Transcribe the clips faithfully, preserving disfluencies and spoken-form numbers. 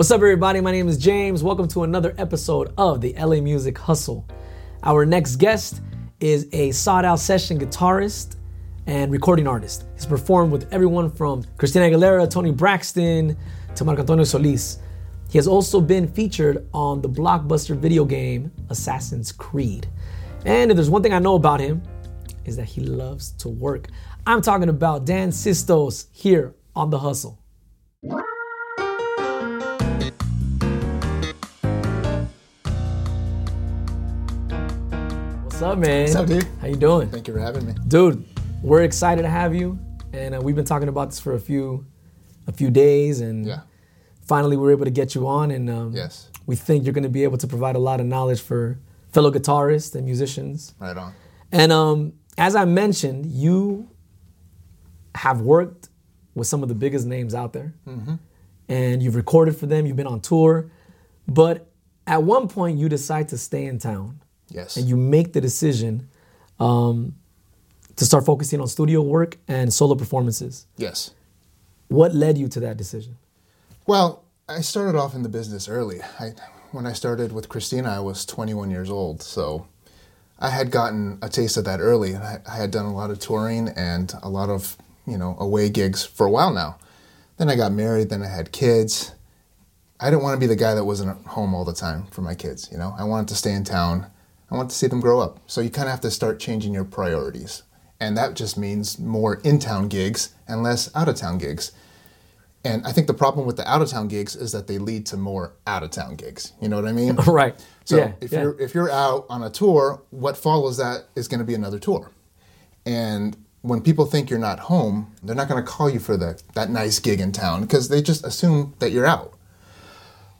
What's up, everybody? My name is James. Welcome to another episode of the L A Music Hustle. Our next guest is a sought-out session guitarist and recording artist. He's performed with everyone from Christina Aguilera, Tony Braxton, to Marco Antonio Solis. He has also been featured on the blockbuster video game Assassin's Creed. And if there's one thing I know about him, is that he loves to work. I'm talking about Dan Sistos here on The Hustle. What's up, man? What's up, dude? How you doing? Thank you for having me. Dude, we're excited to have you. And uh, we've been talking about this for a few a few days. And yeah. Finally, we were able to get you on. And um, yes. we think you're going to be able to provide a lot of knowledge for fellow guitarists and musicians. Right on. And um, as I mentioned, you have worked with some of the biggest names out there. Mm-hmm. And you've recorded for them. You've been on tour. But at one point, you decide to stay in town. Yes. And you make the decision um, to start focusing on studio work and solo performances. Yes. What led you to that decision? Well, I started off in the business early. I, when I started with Christina, I was twenty-one years old, so I had gotten a taste of that early. And I, I had done a lot of touring and a lot of, you know, away gigs for a while now. Then I got married, then I had kids. I didn't want to be the guy that wasn't at home all the time for my kids, you know? I wanted to stay in town. I wanted to see them grow up. So you kind of have to start changing your priorities. And that just means more in-town gigs and less out-of-town gigs. And I think the problem with the out-of-town gigs is that they lead to more out-of-town gigs. You know what I mean? Right. So yeah, if yeah. you're if you're out on a tour, what follows that is going to be another tour. And when people think you're not home, they're not going to call you for the, that nice gig in town because they just assume that you're out.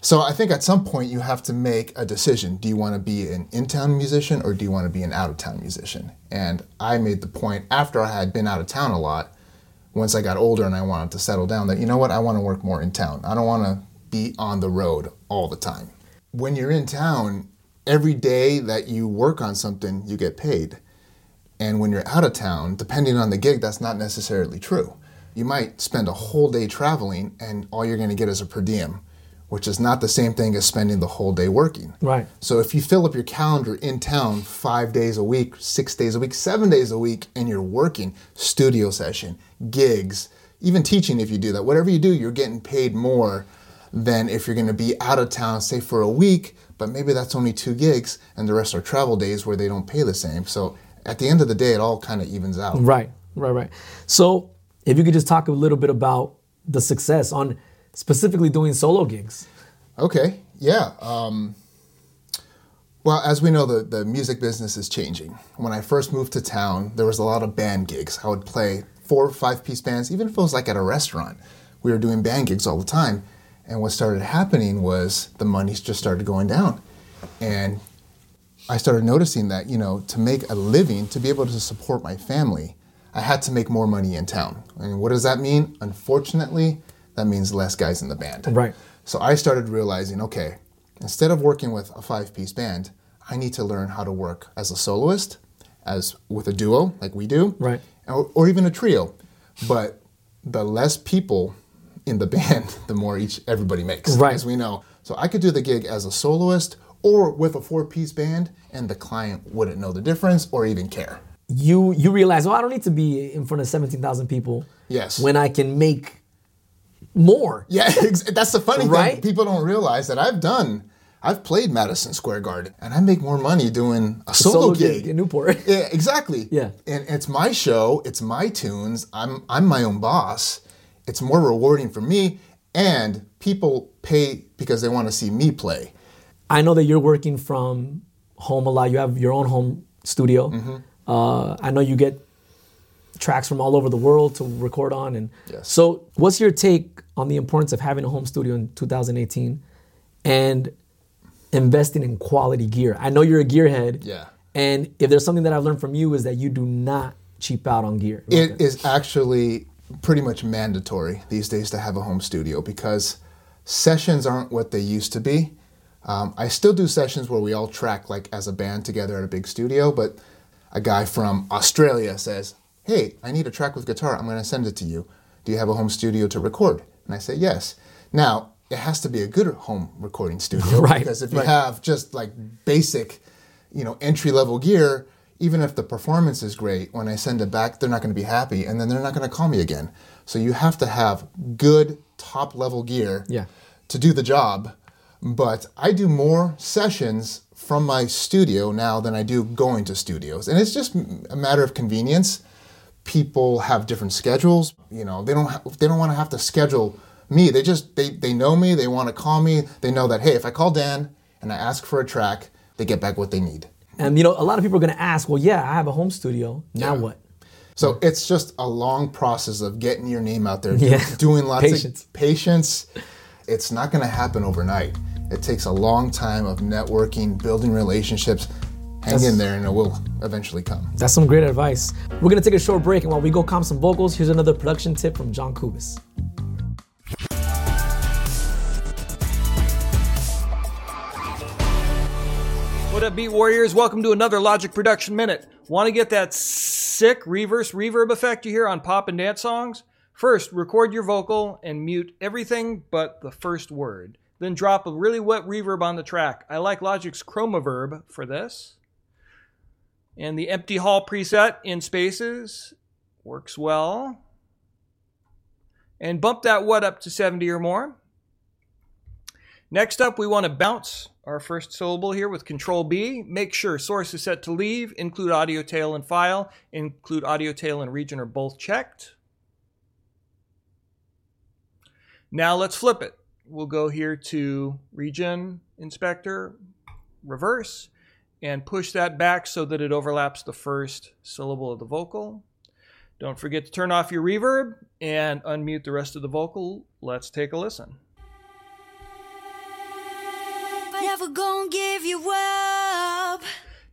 So I think at some point you have to make a decision. Do you want to be an in-town musician or do you want to be an out-of-town musician? And I made the point after I had been out of town a lot, once I got older and I wanted to settle down, that, you know what, I want to work more in town. I don't want to be on the road all the time. When you're in town, every day that you work on something, you get paid. And when you're out of town, depending on the gig, that's not necessarily true. You might spend a whole day traveling and all you're going to get is a per diem, which is not the same thing as spending the whole day working. Right. So if you fill up your calendar in town five days a week, six days a week, seven days a week, and you're working, studio session, gigs, even teaching if you do that, whatever you do, you're getting paid more than if you're gonna be out of town, say for a week, but maybe that's only two gigs and the rest are travel days where they don't pay the same. So at the end of the day, it all kind of evens out. Right, right, right. So if you could just talk a little bit about the success on specifically doing solo gigs. Okay, yeah. Um, well, as we know, the, the music business is changing. When I first moved to town, there was a lot of band gigs. I would play four or five-piece bands, even if it was like at a restaurant. We were doing band gigs all the time. And what started happening was the money just started going down. And I started noticing that, you know, to make a living, to be able to support my family, I had to make more money in town. And what does that mean? Unfortunately, that means less guys in the band. Right. So I started realizing, okay, instead of working with a five-piece band, I need to learn how to work as a soloist, as with a duo like we do, right, or, or even a trio. But the less people in the band, the more each everybody makes, right, as we know. So I could do the gig as a soloist or with a four-piece band, and the client wouldn't know the difference or even care. You you realize, oh, I don't need to be in front of seventeen thousand people. Yes. When I can make more. Yeah, that's the funny right? thing. People don't realize that I've done, I've played Madison Square Garden, and I make more money doing a, a solo, solo gig. gig in Newport. Yeah, exactly. Yeah, and it's my show, it's my tunes. I'm I'm my own boss. It's more rewarding for me, and people pay because they want to see me play. I know that you're working from home a lot. You have your own home studio. Mm-hmm. Uh, I know you get tracks from all over the world to record on. And yes. So what's your take on the importance of having a home studio in two thousand eighteen and investing in quality gear? I know you're a gearhead. Yeah. And if there's something that I've learned from you is that you do not cheap out on gear. It that. is actually pretty much mandatory these days to have a home studio because sessions aren't what they used to be. Um, I still do sessions where we all track like as a band together at a big studio, but a guy from Australia says, hey, I need a track with guitar. I'm going to send it to you. Do you have a home studio to record? And I say, yes. Now, it has to be a good home recording studio. Right. Because if you right. have just like basic, you know, entry-level gear, even if the performance is great, when I send it back, they're not going to be happy, and then they're not going to call me again. So you have to have good top-level gear yeah. to do the job. But I do more sessions from my studio now than I do going to studios. And it's just a matter of convenience. People have different schedules. You know, they don't ha- they don't want to have to schedule me. They just, they, they know me. They want to call me. They know that, hey, if I call Dan and I ask for a track, they get back what they need. And, you know, a lot of people are going to ask, well, yeah, I have a home studio. Now yeah. what? So it's just a long process of getting your name out there, yeah. doing, doing lots patience. of patience. It's not going to happen overnight. It takes a long time of networking, building relationships. Hang that's, in there and it will eventually come. That's some great advice. We're going to take a short break, and while we go comp some vocals, here's another production tip from John Kubis. What up, Beat Warriors? Welcome to another Logic Production Minute. Want to get that sick reverse reverb effect you hear on pop and dance songs? First, record your vocal and mute everything but the first word. Then drop a really wet reverb on the track. I like Logic's Chromaverb for this. And the empty hall preset in Spaces works well. And bump that wet up to seventy or more. Next up, we want to bounce our first syllable here with Control B. Make sure source is set to leave, include audio tail and file, include audio tail and region are both checked. Now let's flip it. We'll go here to region inspector, reverse, and push that back so that it overlaps the first syllable of the vocal. Don't forget to turn off your reverb and unmute the rest of the vocal. Let's take a listen. Never gonna give you up.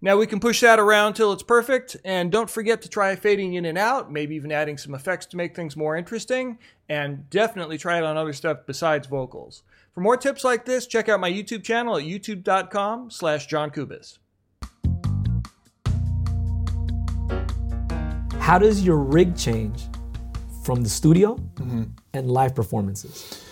Now we can push that around till it's perfect, and don't forget to try fading in and out, maybe even adding some effects to make things more interesting, and definitely try it on other stuff besides vocals. For more tips like this, check out my YouTube channel at youtube.com slash John Kubis. How does your rig change from the studio mm-hmm. and live performances?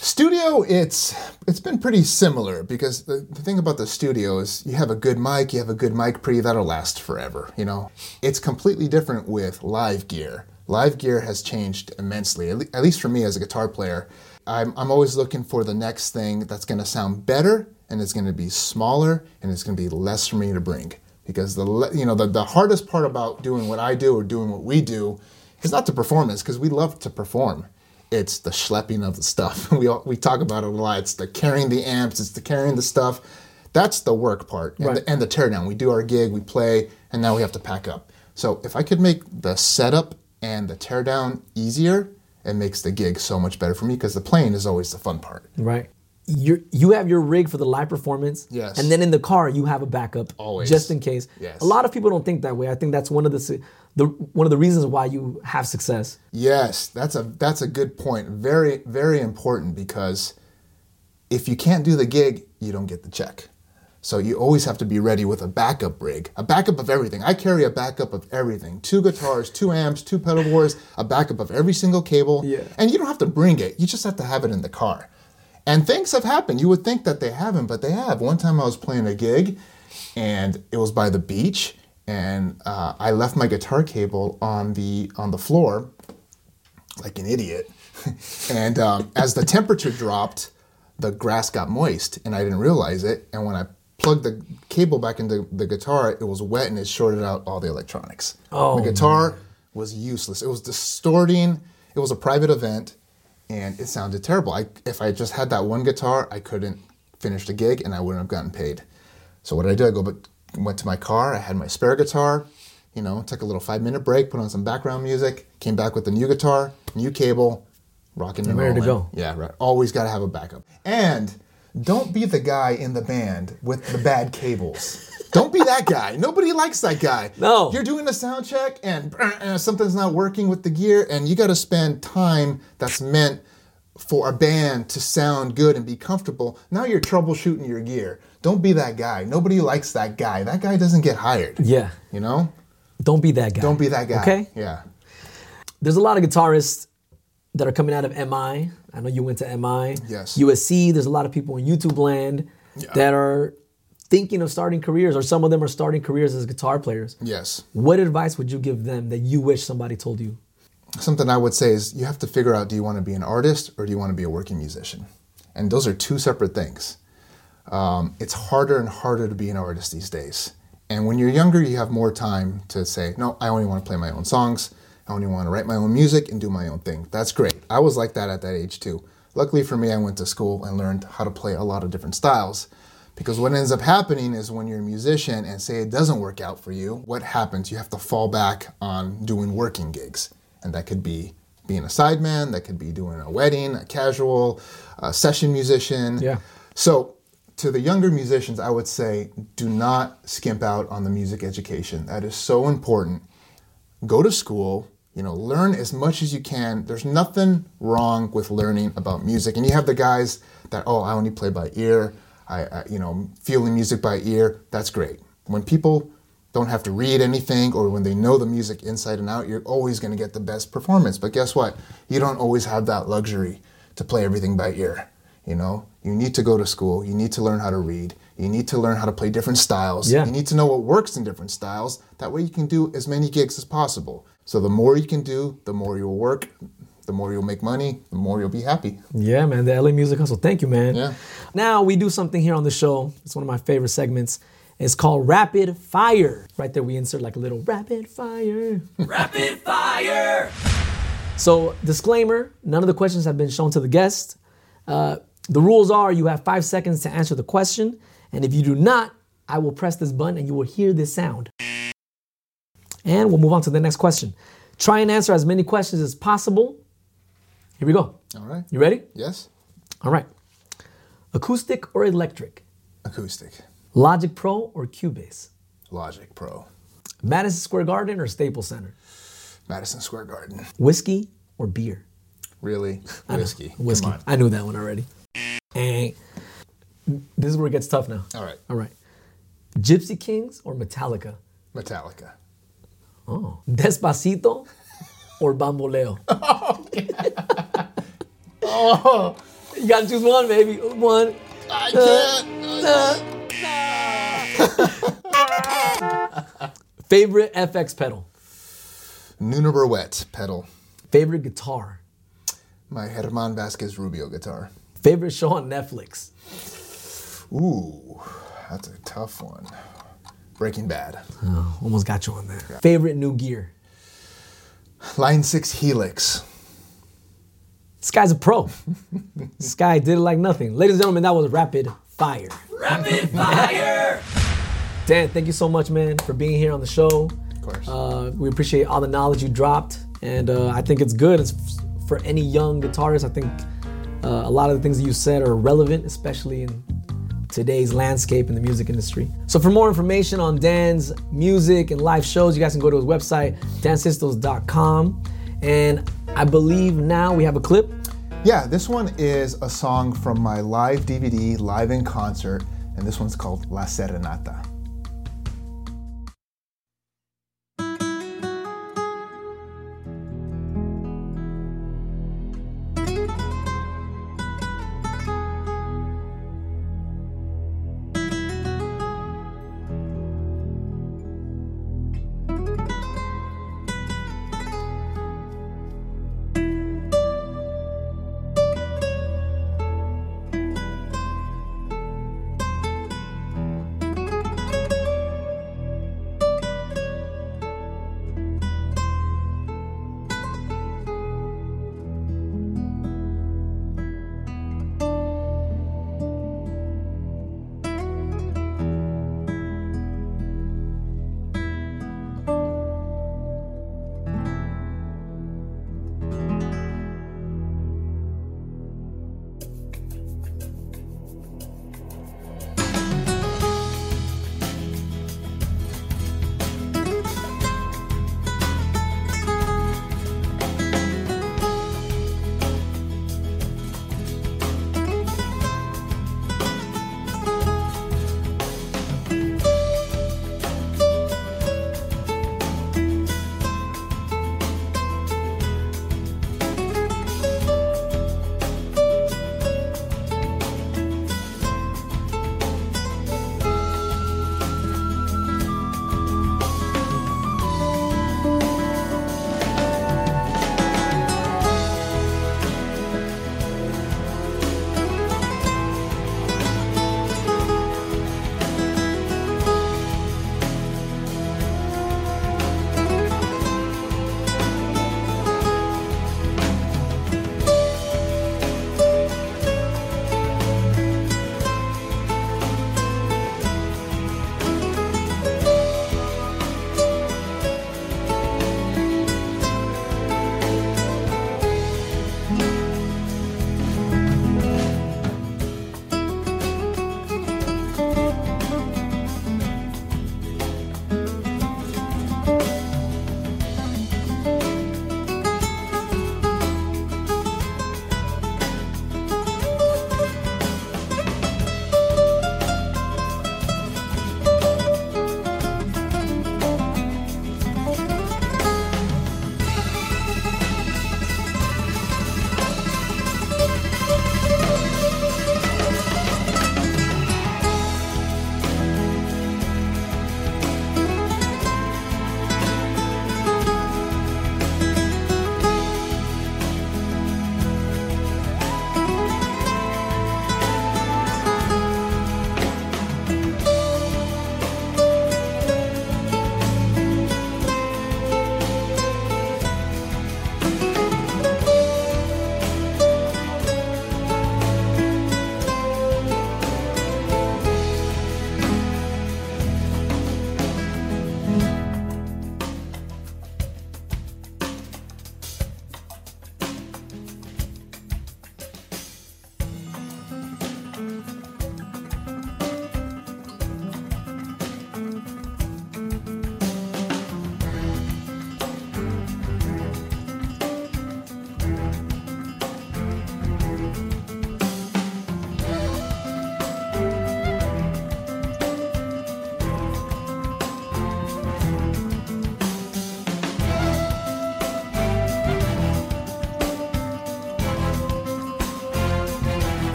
Studio, it's it's been pretty similar because the, the thing about the studio is you have a good mic, you have a good mic pre, that'll last forever, you know. It's completely different with live gear. Live gear has changed immensely, at, le- at least for me as a guitar player. I'm I'm always looking for the next thing that's going to sound better, and it's going to be smaller, and it's going to be less for me to bring. Because the le- you know the, the hardest part about doing what I do or doing what we do is not the performance, because we love to perform. It's the schlepping of the stuff. We all, we talk about it a lot. It's the carrying the amps. It's the carrying the stuff. That's the work part. And, right. the, and the teardown. We do our gig, we play, and now we have to pack up. So if I could make the setup and the teardown easier, it makes the gig so much better for me because the playing is always the fun part. Right. You you have your rig for the live performance, yes. and then in the car you have a backup, always, just in case. Yes. A lot of people don't think that way. I think that's one of the, the one of the reasons why you have success. Yes, that's a that's a good point. Very very important, because if you can't do the gig, you don't get the check. So you always have to be ready with a backup rig, a backup of everything. I carry a backup of everything. Two guitars, two amps, two pedal boards, a backup of every single cable. Yeah. And you don't have to bring it. You just have to have it in the car. And things have happened. You would think that they haven't, but they have. One time I was playing a gig, and it was by the beach, and uh, I left my guitar cable on the on the floor, like an idiot. And um, as the temperature dropped, the grass got moist, and I didn't realize it. And when I plugged the cable back into the guitar, it was wet, and it shorted out all the electronics. Oh, the guitar man. was useless. It was distorting. It was a private event. And it sounded terrible. I, if I just had that one guitar, I couldn't finish the gig, and I wouldn't have gotten paid. So what did I do? I go, but went to my car. I had my spare guitar. You know, took a little five-minute break, put on some background music, came back with a new guitar, new cable, rocking and rolling. Ready to go. Yeah, right. Always got to have a backup. And don't be the guy in the band with the bad cables. Don't be that guy. Nobody likes that guy. No. You're doing a sound check and uh, something's not working with the gear, and you got to spend time that's meant for a band to sound good and be comfortable. Now you're troubleshooting your gear. Don't be that guy. Nobody likes that guy. That guy doesn't get hired. Yeah. You know? Don't be that guy. Don't be that guy. Okay? Yeah. There's a lot of guitarists that are coming out of M I. I know you went to M I. Yes. U S C, there's a lot of people in YouTube land yeah. that are thinking of starting careers, or some of them are starting careers as guitar players. Yes. What advice would you give them that you wish somebody told you? Something I would say is you have to figure out, do you want to be an artist or do you want to be a working musician? And those are two separate things. Um, it's harder and harder to be an artist these days. And when you're younger, you have more time to say, no, I only want to play my own songs. I only want to write my own music and do my own thing. That's great. I was like that at that age too. Luckily for me, I went to school and learned how to play a lot of different styles. Because what ends up happening is when you're a musician and say it doesn't work out for you, what happens? You have to fall back on doing working gigs. And that could be being a sideman, that could be doing a wedding, a casual, a session musician. Yeah. So to the younger musicians, I would say, do not skimp out on the music education. That is so important. Go to school, you know, learn as much as you can. There's nothing wrong with learning about music. And you have the guys that, oh, I only play by ear. I, I, you know, feeling music by ear, that's great. When people don't have to read anything or when they know the music inside and out, you're always going to get the best performance. But guess what? You don't always have that luxury to play everything by ear. You know, you need to go to school. You need to learn how to read. You need to learn how to play different styles. Yeah. You need to know what works in different styles. That way you can do as many gigs as possible. So the more you can do, the more you'll work. The more you'll make money, the more you'll be happy. Yeah, man, the L A Music Hustle. Thank you, man. Yeah. Now we do something here on the show. It's one of my favorite segments. It's called Rapid Fire. Right there, we insert like a little rapid fire. Rapid fire! So, disclaimer, none of the questions have been shown to the guest. Uh, the rules are you have five seconds to answer the question, and if you do not, I will press this button and you will hear this sound. And we'll move on to the next question. Try and answer as many questions as possible. Here we go. All right. You ready? Yes. All right. Acoustic or electric? Acoustic. Logic Pro or Cubase? Logic Pro. Madison Square Garden or Staples Center? Madison Square Garden. Whiskey or beer? Really? Whiskey. I Whiskey. I knew that one already. And this is where it gets tough now. All right. All right. Gypsy Kings or Metallica? Metallica. Oh. Despacito or Bamboleo? Oh, yeah. Oh, you gotta choose one, baby. One. I can't. Uh, uh. Favorite F X pedal? Nuna Brewet pedal. Favorite guitar? My Hermann Vasquez Rubio guitar. Favorite show on Netflix? Ooh, that's a tough one. Breaking Bad. Oh, almost got you on there. Yeah. Favorite new gear? Line six Helix. This guy's a pro. This guy did it like nothing. Ladies and gentlemen, that was Rapid Fire. Rapid Fire! Dan, thank you so much, man, for being here on the show. Of course. Uh, we appreciate all the knowledge you dropped, and uh, I think it's good. It's f- for any young guitarist. I think uh, a lot of the things that you said are relevant, especially in today's landscape in the music industry. So for more information on Dan's music and live shows, you guys can go to his website, dan sistos dot com. And I believe now we have a clip. Yeah, this one is a song from my live D V D, Live in Concert, and this one's called La Serenata.